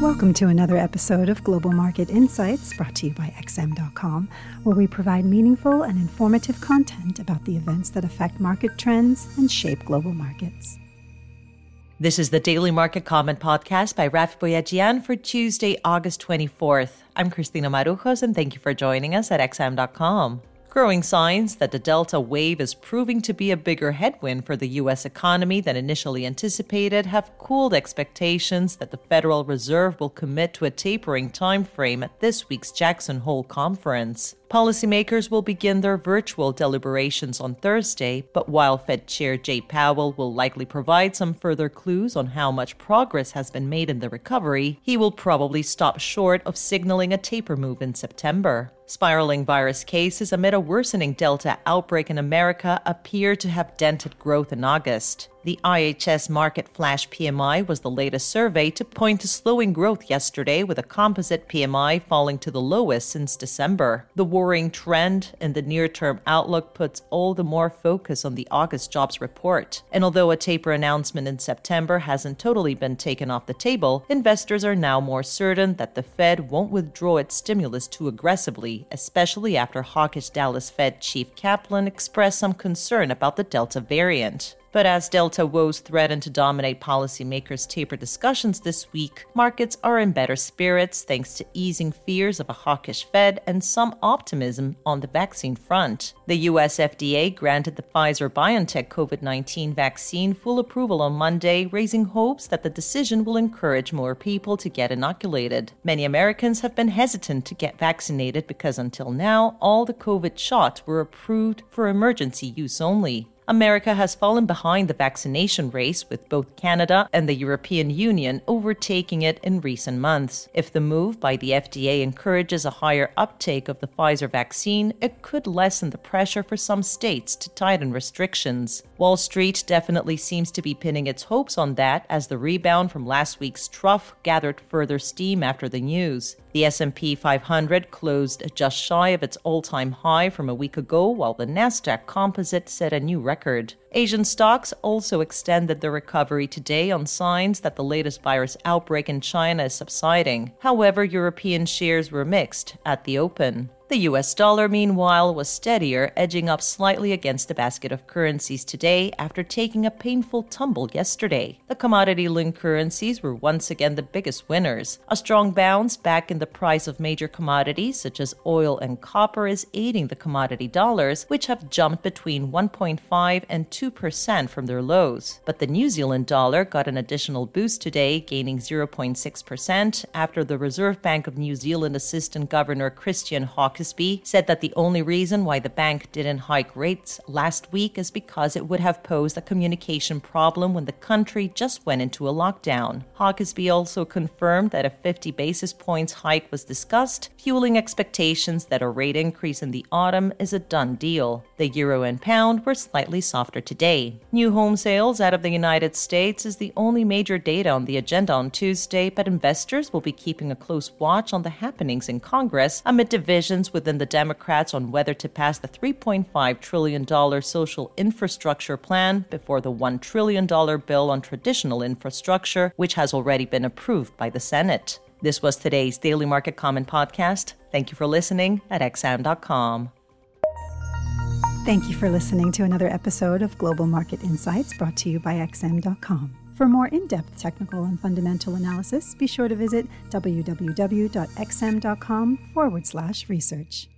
Welcome to another episode of Global Market Insights, brought to you by XM.com, where we provide meaningful and informative content about the events that affect market trends and shape global markets. This is the Daily Market Comment Podcast by Rafi Boyajian for Tuesday, August 24th. I'm Christina Marujos, and thank you for joining us at XM.com. Growing signs that the Delta wave is proving to be a bigger headwind for the U.S. economy than initially anticipated have cooled expectations that the Federal Reserve will commit to a tapering timeframe at this week's Jackson Hole conference. Policymakers will begin their virtual deliberations on Thursday, but while Fed Chair Jay Powell will likely provide some further clues on how much progress has been made in the recovery, he will probably stop short of signaling a taper move in September. Spiraling virus cases amid a worsening Delta outbreak in America appear to have dented growth in August. The IHS Market Flash PMI was the latest survey to point to slowing growth yesterday, with a composite PMI falling to the lowest since December. The worrying trend in the near-term outlook puts all the more focus on the August jobs report. And although a taper announcement in September hasn't totally been taken off the table, investors are now more certain that the Fed won't withdraw its stimulus too aggressively, especially after hawkish Dallas Fed Chief Kaplan expressed some concern about the Delta variant. But as Delta woes threaten to dominate policymakers' taper discussions this week, markets are in better spirits thanks to easing fears of a hawkish Fed and some optimism on the vaccine front. The U.S. FDA granted the Pfizer-BioNTech COVID-19 vaccine full approval on Monday, raising hopes that the decision will encourage more people to get inoculated. Many Americans have been hesitant to get vaccinated because until now, all the COVID shots were approved for emergency use only. America has fallen behind the vaccination race, with both Canada and the European Union overtaking it in recent months. If the move by the FDA encourages a higher uptake of the Pfizer vaccine, it could lessen the pressure for some states to tighten restrictions. Wall Street definitely seems to be pinning its hopes on that, as the rebound from last week's trough gathered further steam after the news. The S&P 500 closed just shy of its all-time high from a week ago, while the Nasdaq Composite set a new record. Asian stocks also extended their recovery today on signs that the latest virus outbreak in China is subsiding. However, European shares were mixed at the open. The U.S. dollar, meanwhile, was steadier, edging up slightly against a basket of currencies today after taking a painful tumble yesterday. The commodity-linked currencies were once again the biggest winners. A strong bounce back in the price of major commodities such as oil and copper is aiding the commodity dollars, which have jumped between 1.5 and 2% from their lows. But the New Zealand dollar got an additional boost today, gaining 0.6% after the Reserve Bank of New Zealand Assistant Governor Christian Hawkesby said that the only reason why the bank didn't hike rates last week is because it would have posed a communication problem when the country just went into a lockdown. Hawkesby also confirmed that a 50 basis points hike was discussed, fueling expectations that a rate increase in the autumn is a done deal. The euro and pound were slightly softer today. New home sales out of the United States is the only major data on the agenda on Tuesday, but investors will be keeping a close watch on the happenings in Congress amid divisions within the Democrats on whether to pass the $3.5 trillion social infrastructure plan before the $1 trillion bill on traditional infrastructure, which has already been approved by the Senate. This was today's Daily Market Comment Podcast. Thank you for listening at XM.com. Thank you for listening to another episode of Global Market Insights, brought to you by XM.com. For more in-depth technical and fundamental analysis, be sure to visit www.xm.com/research.